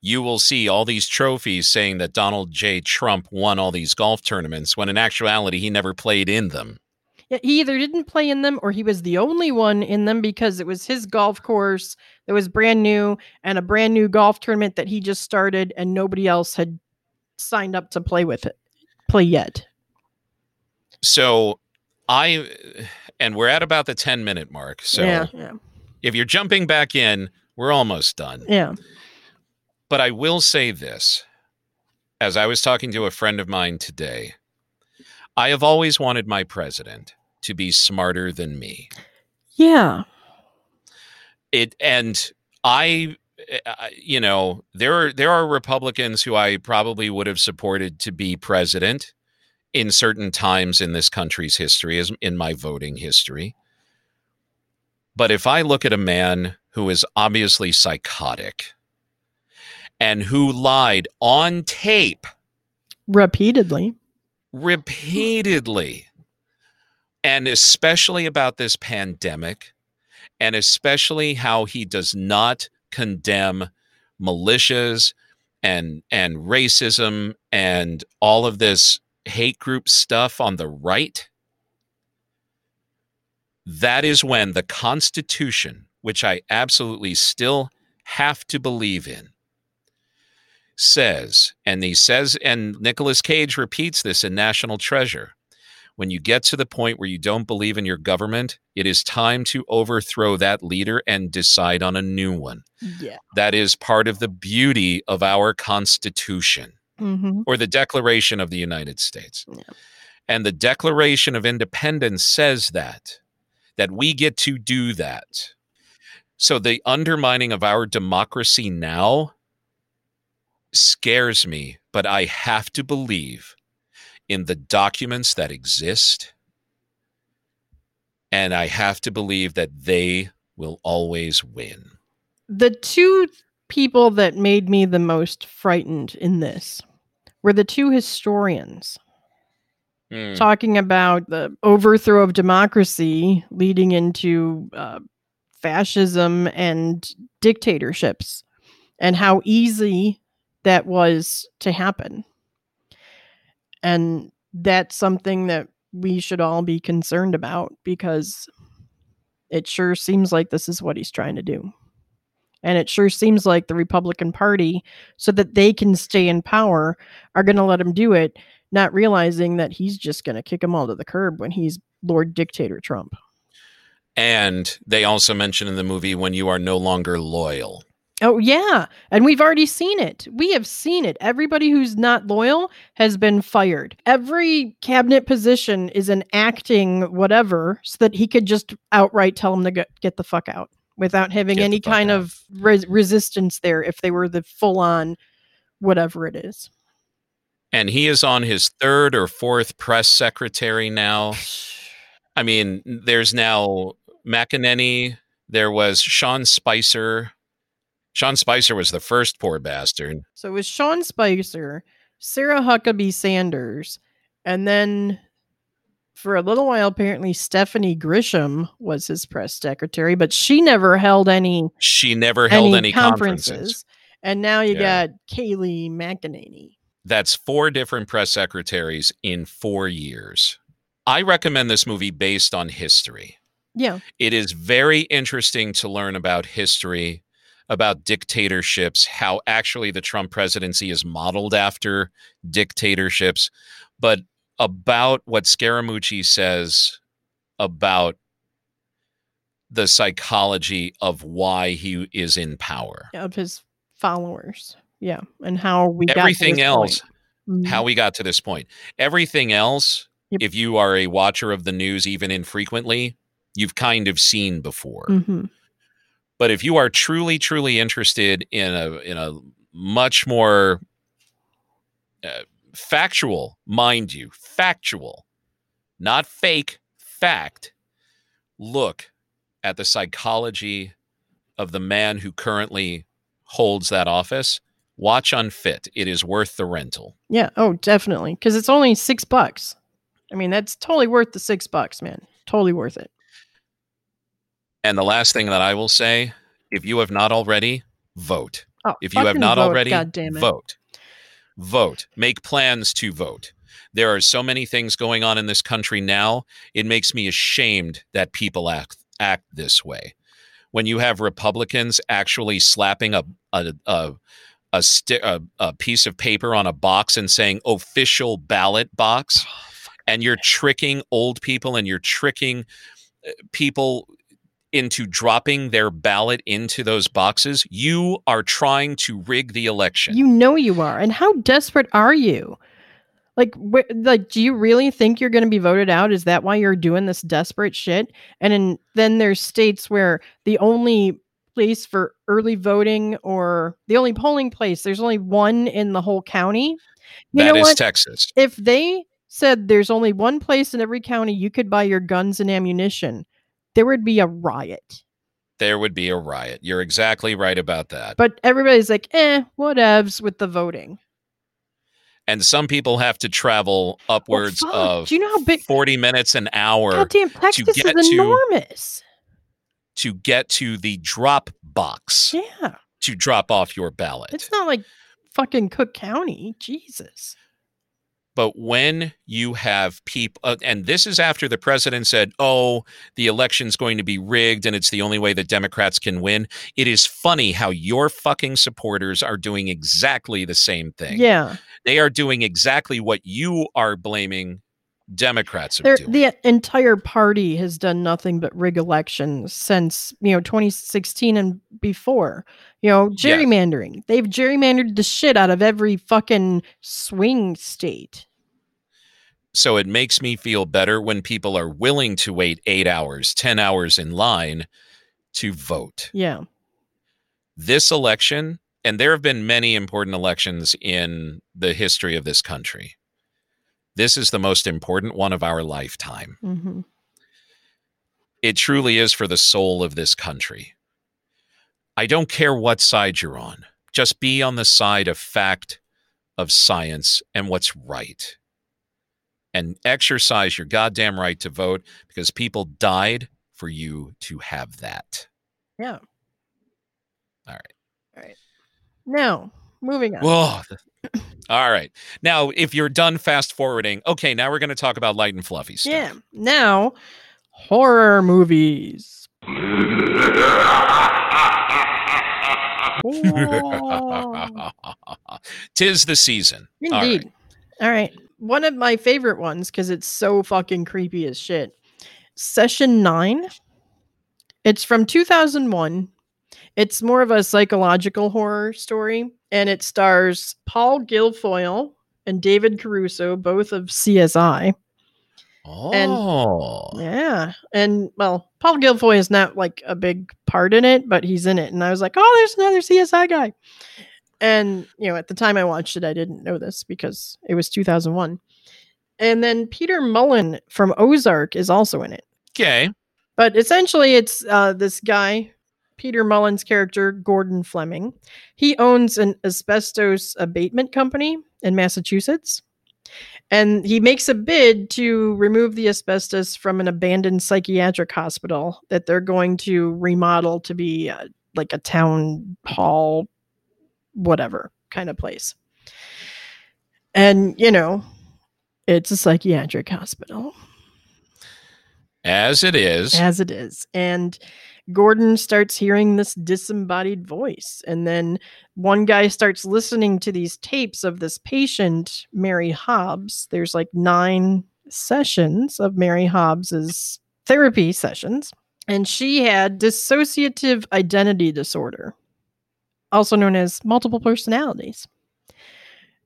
you will see all these trophies saying that Donald J. Trump won all these golf tournaments when in actuality, he never played in them. Yeah, he either didn't play in them or he was the only one in them because it was his golf course that was brand new and a brand new golf tournament that he just started and nobody else had signed up to play yet. So and we're at about the 10 minute mark. So yeah. If you're jumping back in, we're almost done. Yeah. But I will say this, as I was talking to a friend of mine today, I have always wanted my president to be smarter than me. Yeah. You know, there are Republicans who I probably would have supported to be president in certain times in this country's history, as in my voting history. But if I look at a man who is obviously psychotic, and who lied on tape. Repeatedly. And especially about this pandemic, and especially how he does not condemn militias and racism and all of this hate group stuff on the right. That is when the Constitution, which I absolutely still have to believe in, says, and Nicolas Cage repeats this in National Treasure, when you get to the point where you don't believe in your government, it is time to overthrow that leader and decide on a new one. Yeah. That is part of the beauty of our Constitution, mm-hmm. or the Declaration of the United States. Yeah. And the Declaration of Independence says that we get to do that. So the undermining of our democracy now scares me, but I have to believe in the documents that exist, and I have to believe that they will always win. The two people that made me the most frightened in this were the two historians talking about the overthrow of democracy leading into fascism and dictatorships, and how easy that was to happen. And that's something that we should all be concerned about, because it sure seems like this is what he's trying to do. And it sure seems like the Republican Party, so that they can stay in power, are going to let him do it not realizing that he's just going to kick them all to the curb when he's Lord Dictator Trump. And they also mention in the movie when you are no longer loyal. Oh, yeah. And we've already seen it. We have seen it. Everybody who's not loyal has been fired. Every cabinet position is an acting whatever so that he could just outright tell them to get the fuck out without having any kind of resistance there if they were the full on whatever it is. And he is on his third or fourth press secretary now. I mean, there's now McEnany. There was Sean Spicer. Sean Spicer was the first poor bastard. So it was Sean Spicer, Sarah Huckabee Sanders, and then for a little while, apparently Stephanie Grisham was his press secretary, but she never held any. She never held any conferences. And now you got Kayleigh McEnany. That's four different press secretaries in 4 years. I recommend this movie based on history. Yeah. It is very interesting to learn about history, about dictatorships, how actually the Trump presidency is modeled after dictatorships, but about what Scaramucci says about the psychology of why he is in power. Of his followers. Yeah. And how we got to this point. Everything else, if you are a watcher of the news, even infrequently, you've kind of seen before. Mm-hmm. But if you are truly, truly interested in a much more factual, mind you, factual, not fake, fact, look at the psychology of the man who currently holds that office. Watch Unfit. It is worth the rental. Yeah. Oh, definitely. Because it's only $6. I mean, that's totally worth the $6, man. Totally worth it. And the last thing that I will say, if you have not already, vote. Oh, if you have not already, vote. Vote. Make plans to vote. There are so many things going on in this country now. It makes me ashamed that people act this way. When you have Republicans actually slapping a piece of paper on a box and saying official ballot box, and you're tricking old people and you're tricking people into dropping their ballot into those boxes, you are trying to rig the election. You know you are. And how desperate are you? Like, do you really think you're going to be voted out? Is that why you're doing this desperate shit? And then there's states where the only place for early voting or the only polling place, there's only one in the whole county. You know what? Texas. If they said there's only one place in every county you could buy your guns and ammunition, there would be a riot. There would be a riot. You're exactly right about that. But everybody's like, whatevs with the voting. And some people have to travel upwards of 40 minutes an hour. Goddamn, Texas is enormous. To get to the drop box. Yeah. To drop off your ballot. It's not like fucking Cook County. Jesus. But when you have people, and this is after the president said, the election's going to be rigged and it's the only way that Democrats can win. It is funny how your fucking supporters are doing exactly the same thing. Yeah. They are doing exactly what you are blaming Democrats of doing. The entire party has done nothing but rig elections since, 2016 and before. Gerrymandering. Yeah. They've gerrymandered the shit out of every fucking swing state. So it makes me feel better when people are willing to wait 8 hours, 10 hours in line to vote. Yeah. This election, and there have been many important elections in the history of this country. This is the most important one of our lifetime. Mm-hmm. It truly is for the soul of this country. I don't care what side you're on. Just be on the side of fact, of science, and what's right. And exercise your goddamn right to vote because people died for you to have that. Yeah. All right. Now, moving on. Whoa. All right. Now, if you're done fast forwarding, okay, now we're going to talk about light and fluffy stuff. Yeah. Now, horror movies. Tis the season. Indeed. All right. one of my favorite ones because it's so fucking creepy as shit. Session 9. It's from 2001. It's more of a psychological horror story, and it stars Paul Guilfoyle and David Caruso, both of CSI. Oh. And, yeah. And, well, Paul Guilfoyle is not, like, a big part in it, but he's in it. And I was like, oh, there's another CSI guy. And, you know, at the time I watched it, I didn't know this because it was 2001. And then Peter Mullen from Ozark is also in it. Okay. But essentially it's this guy, Peter Mullen's character, Gordon Fleming. He owns an asbestos abatement company in Massachusetts. And he makes a bid to remove the asbestos from an abandoned psychiatric hospital that they're going to remodel to be like a town hall, whatever kind of place. And, you know, it's a psychiatric hospital. As it is. As it is. And Gordon starts hearing this disembodied voice. And then one guy starts listening to these tapes of this patient, Mary Hobbs. There's like 9 sessions of Mary Hobbs's therapy sessions. And she had dissociative identity disorder, also known as multiple personalities.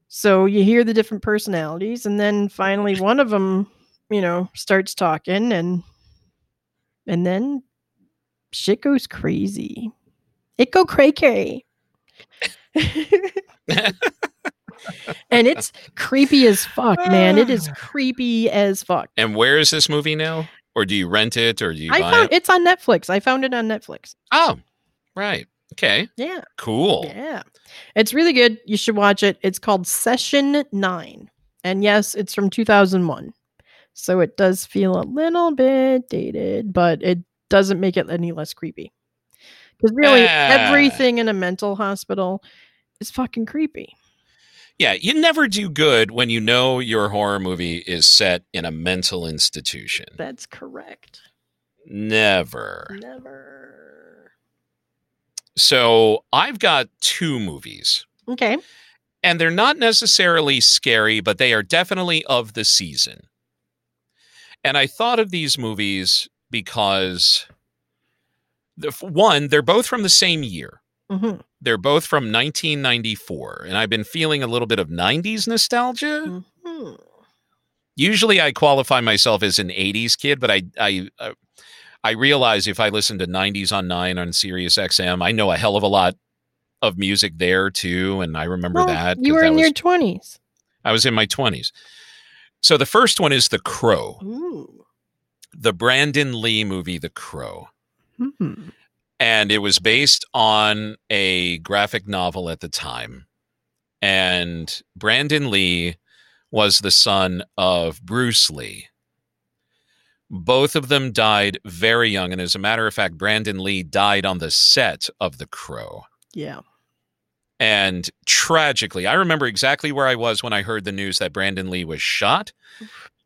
So you hear the different personalities. And then finally one of them, you know, starts talking and then shit goes crazy. It go cray-cray. And it's creepy as fuck, man. It is creepy as fuck. And where is this movie now? Or do you rent it or do you buy it? It's on Netflix. I found it on Netflix. Oh, right. Okay. Yeah. Cool. Yeah. It's really good. You should watch it. It's called Session 9. And yes, it's from 2001. So it does feel a little bit dated, but it doesn't make it any less creepy. Because really, everything in a mental hospital is fucking creepy. Yeah, you never do good when you know your horror movie is set in a mental institution. That's correct. Never. So I've got 2 movies. Okay. And they're not necessarily scary, but they are definitely of the season. And I thought of these movies because, one, they're both from the same year. Mm-hmm. They're both from 1994. And I've been feeling a little bit of 90s nostalgia. Mm-hmm. Usually I qualify myself as an 80s kid, but I realize if I listen to 90s on 9 on Sirius XM, I know a hell of a lot of music there, too. And I remember that. You were in your 20s. I was in my 20s. So the first one is The Crow. Ooh. The Brandon Lee movie, The Crow. Mm-hmm. And it was based on a graphic novel at the time. And Brandon Lee was the son of Bruce Lee. Both of them died very young. And as a matter of fact, Brandon Lee died on the set of The Crow. Yeah. And tragically, I remember exactly where I was when I heard the news that Brandon Lee was shot.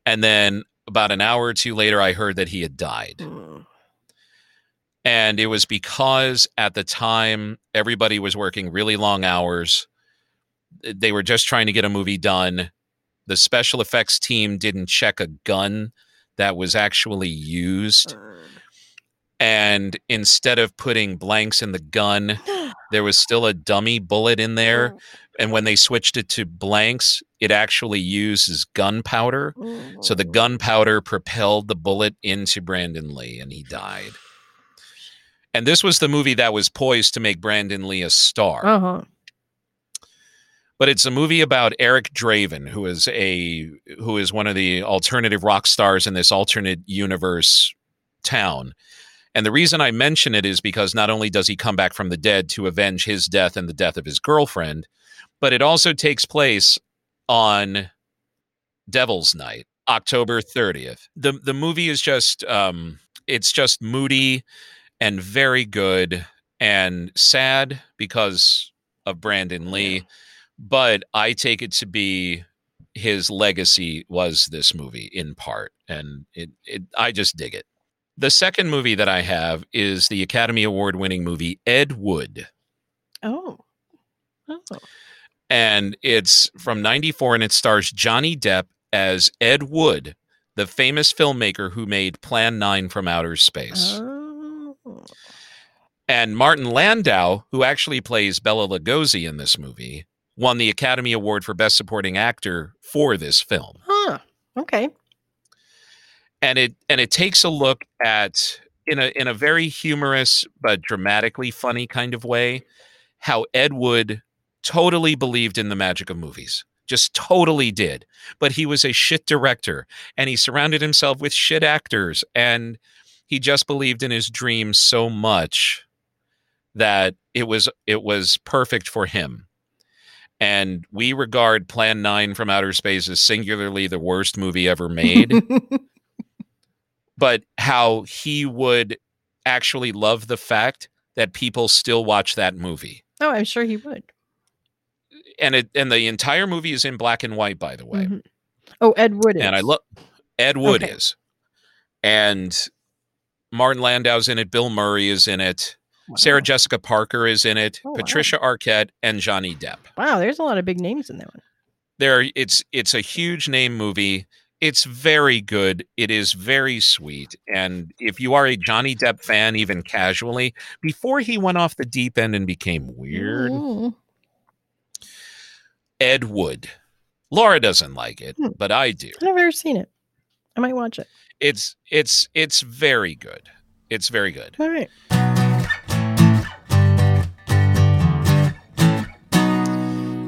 And then about an hour or 2 later, I heard that he had died. Mm. And it was because at the time, everybody was working really long hours. They were just trying to get a movie done. The special effects team didn't check a gun that was actually used. And instead of putting blanks in the gun, there was still a dummy bullet in there. And when they switched it to blanks, it actually uses gunpowder. So the gunpowder propelled the bullet into Brandon Lee and he died. And this was the movie that was poised to make Brandon Lee a star. Uh-huh. But it's a movie about Eric Draven, who is one of the alternative rock stars in this alternate universe town. And the reason I mention it is because not only does he come back from the dead to avenge his death and the death of his girlfriend, but it also takes place on Devil's Night, October 30th. The movie is just, it's just moody and very good and sad because of Brandon Lee. Yeah. But I take it to be his legacy was this movie in part. And I just dig it. The second movie that I have is the Academy Award-winning movie Ed Wood. Oh. And it's from 94 and it stars Johnny Depp as Ed Wood, the famous filmmaker who made Plan 9 from Outer Space. Oh. And Martin Landau, who actually plays Bela Lugosi in this movie, won the Academy Award for Best Supporting Actor for this film. Huh. Okay. And it takes a look at, in a very humorous but dramatically funny kind of way, how Ed Wood totally believed in the magic of movies. Just totally did. But he was a shit director, and he surrounded himself with shit actors, and he just believed in his dream so much that it was perfect for him. And we regard Plan 9 from Outer Space as singularly the worst movie ever made. But how he would actually love the fact that people still watch that movie. Oh, I'm sure he would. And the entire movie is in black and white, by the way. Mm-hmm. Oh, Ed Wood is. And I love Ed Wood is. And Martin Landau's in it. Bill Murray is in it. Wow. Sarah Jessica Parker is in it. Oh, Patricia Arquette and Johnny Depp. Wow, there's a lot of big names in that one. It's a huge name movie. It's very good. It is very sweet. And if you are a Johnny Depp fan, even casually, before he went off the deep end and became weird, mm-hmm. Ed Wood. Laura doesn't like it, but I do. I've never seen it. I might watch it. It's very good. It's very good. All right.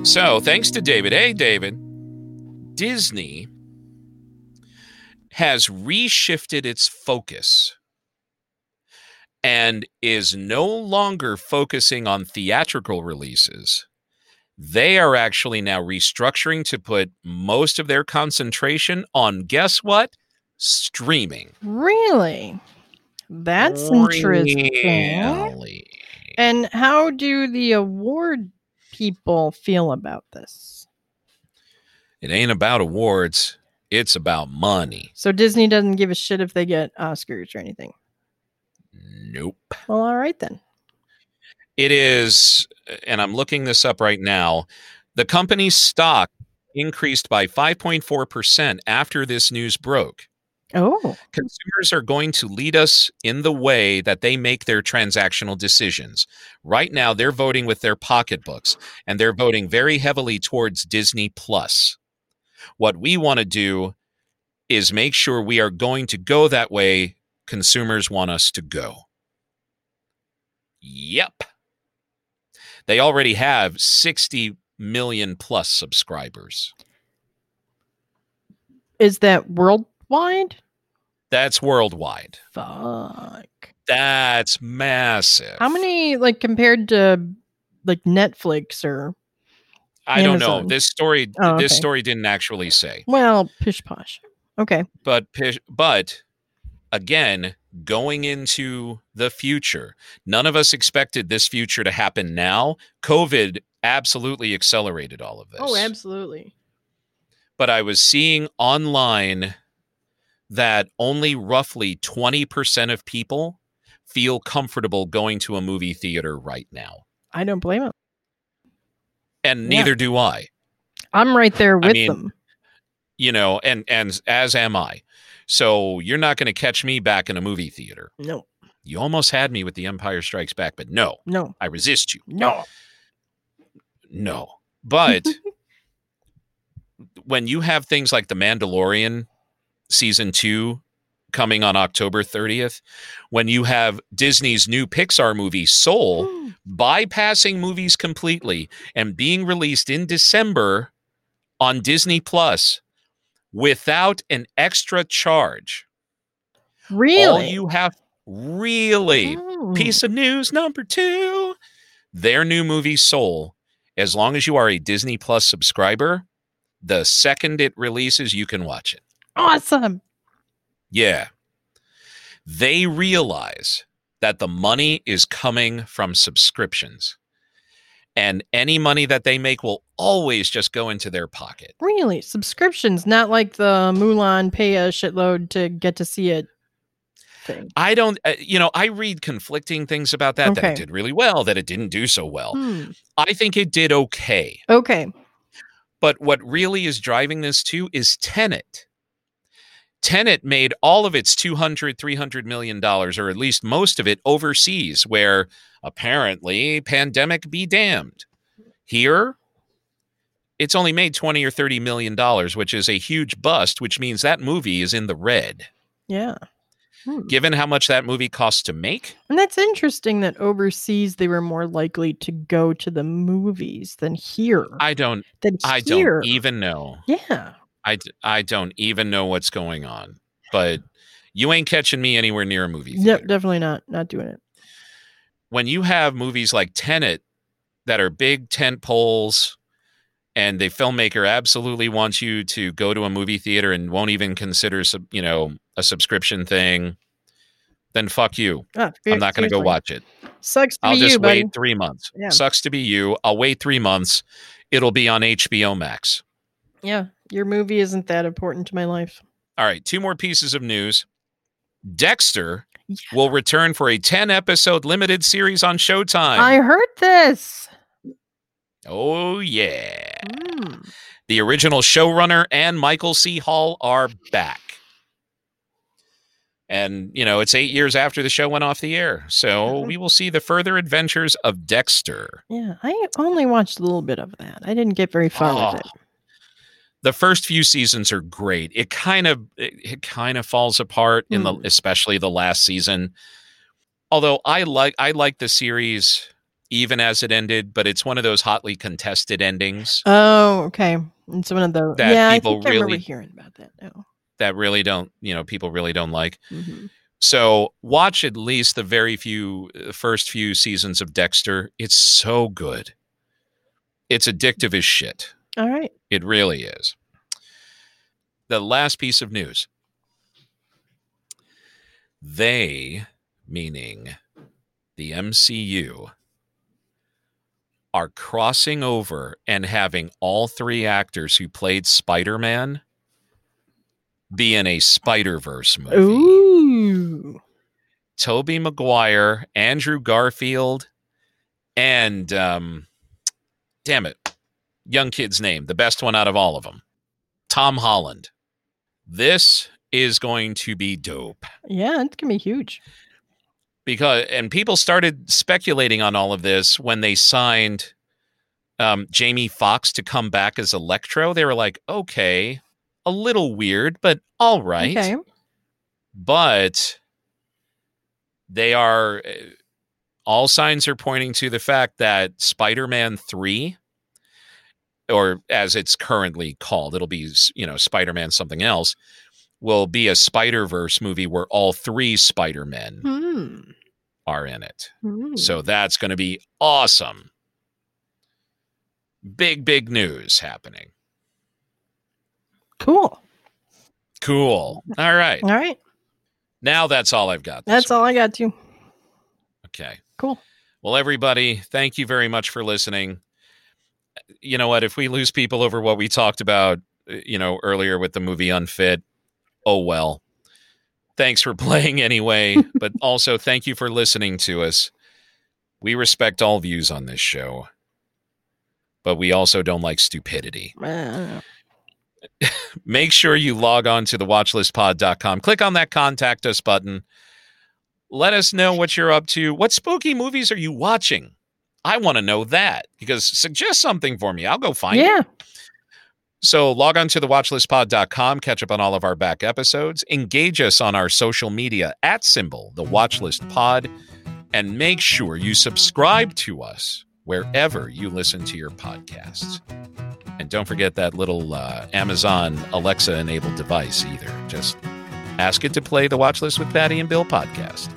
So thanks to David. Hey, David. Disney has reshifted its focus and is no longer focusing on theatrical releases. They are actually now restructuring to put most of their concentration on, guess what? Streaming. Really? That's interesting. And how do the award people feel about this? It ain't about awards. It's about money. So Disney doesn't give a shit if they get Oscars or anything? Nope. Well, all right then. It is, and I'm looking this up right now, the company's stock increased by 5.4% after this news broke. Oh. Consumers are going to lead us in the way that they make their transactional decisions. Right now, they're voting with their pocketbooks, and they're voting very heavily towards Disney+. What we want to do is make sure we are going to go that way consumers want us to go. Yep. They already have 60 million plus subscribers. Is that worldwide? That's worldwide. Fuck. That's massive. How many, like, compared to like Netflix or I Amazon? Don't know. This story didn't actually say. Well, pish posh. Okay. But again, going into the future, none of us expected this future to happen now. COVID absolutely accelerated all of this. Oh, absolutely. But I was seeing online that only roughly 20% of people feel comfortable going to a movie theater right now. I don't blame them. And neither do I. I'm right there with them. You know, and as am I. So you're not going to catch me back in a movie theater. No. You almost had me with The Empire Strikes Back, but no. No. I resist you. No. No. But when you have things like The Mandalorian Season 2 coming on October 30th, when you have Disney's new Pixar movie, Soul, bypassing movies completely and being released in December on Disney+, without an extra charge. Really? All you have, really. Oh. Piece of news number 2. Their new movie, Soul, as long as you are a Disney Plus subscriber, the second it releases, you can watch it. Awesome. Yeah. They realize that the money is coming from subscriptions. And any money that they make will always just go into their pocket. Really? Subscriptions, not like the Mulan pay a shitload to get to see it thing. I don't, I read conflicting things about that, that it did really well, that it didn't do so well. I think it did okay. Okay. But what really is driving this too is Tenet. Tenet made all of its $200, $300 million, or at least most of it, overseas, where apparently pandemic be damned. Here, it's only made $20 or $30 million, which is a huge bust, which means that movie is in the red. Yeah. Given how much that movie costs to make. And that's interesting that overseas they were more likely to go to the movies than here. I don't even know. Yeah. I don't even know what's going on, but you ain't catching me anywhere near a movie theater. Yep, definitely not. Not doing it. When you have movies like Tenet that are big tent poles and the filmmaker absolutely wants you to go to a movie theater and won't even consider, a subscription thing, then fuck you. I'm not going to go watch it. Sucks to be you, buddy. I'll just wait 3 months. Yeah. Sucks to be you. I'll wait 3 months. It'll be on HBO Max. Yeah. Your movie isn't that important to my life. All right. 2 more pieces of news. Dexter will return for a 10-episode limited series on Showtime. I heard this. Oh, yeah. Mm. The original showrunner and Michael C. Hall are back. And, it's 8 years after the show went off the air. So we will see the further adventures of Dexter. Yeah. I only watched a little bit of that. I didn't get very far with it. The first few seasons are great. It kind of falls apart in especially the last season. Although I like the series even as it ended, but it's one of those hotly contested endings. Oh, okay. It's one of those that people I remember hearing about that now. That really don't, people really don't like. Mm-hmm. So watch at least the first few seasons of Dexter. It's so good. It's addictive as shit. All right. It really is. The last piece of news. They, meaning the MCU, are crossing over and having all 3 actors who played Spider-Man be in a Spider-Verse movie. Ooh. Tobey Maguire, Andrew Garfield, and young kid's name, the best one out of all of them, Tom Holland. This is going to be dope. Yeah, it's going to be huge. And people started speculating on all of this when they signed Jamie Foxx to come back as Electro. They were like, okay, a little weird, but all right. Okay. But they are, all signs are pointing to the fact that Spider-Man 3, or as it's currently called, it'll be, Spider-Man something else, will be a Spider-Verse movie where all 3 Spider-Men are in it. Mm. So that's going to be awesome. Big, big news happening. Cool. All right. Now that's all I've got. That's all I got too. Okay. Cool. Well, everybody, thank you very much for listening. You know what? If we lose people over what we talked about, earlier with the movie Unfit, oh well. Thanks for playing anyway, but also thank you for listening to us. We respect all views on this show, but we also don't like stupidity. Make sure you log on to thewatchlistpod.com. Click on that Contact Us button. Let us know what you're up to. What spooky movies are you watching? I want to know that, because suggest something for me. I'll go find it. So log on to thewatchlistpod.com, catch up on all of our back episodes, engage us on our social media @ The Watchlist Pod, and make sure you subscribe to us wherever you listen to your podcasts. And don't forget that little Amazon Alexa-enabled device either. Just ask it to play the Watchlist with Patty and Bill podcast.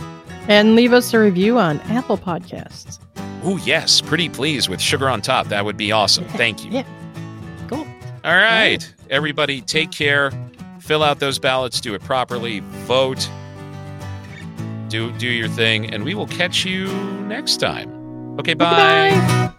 And leave us a review on Apple Podcasts. Oh, yes. Pretty please with sugar on top. That would be awesome. Thank you. Yeah. Cool. All right. Everybody, take care. Fill out those ballots. Do it properly. Vote. Do your thing. And we will catch you next time. Okay, bye. Bye.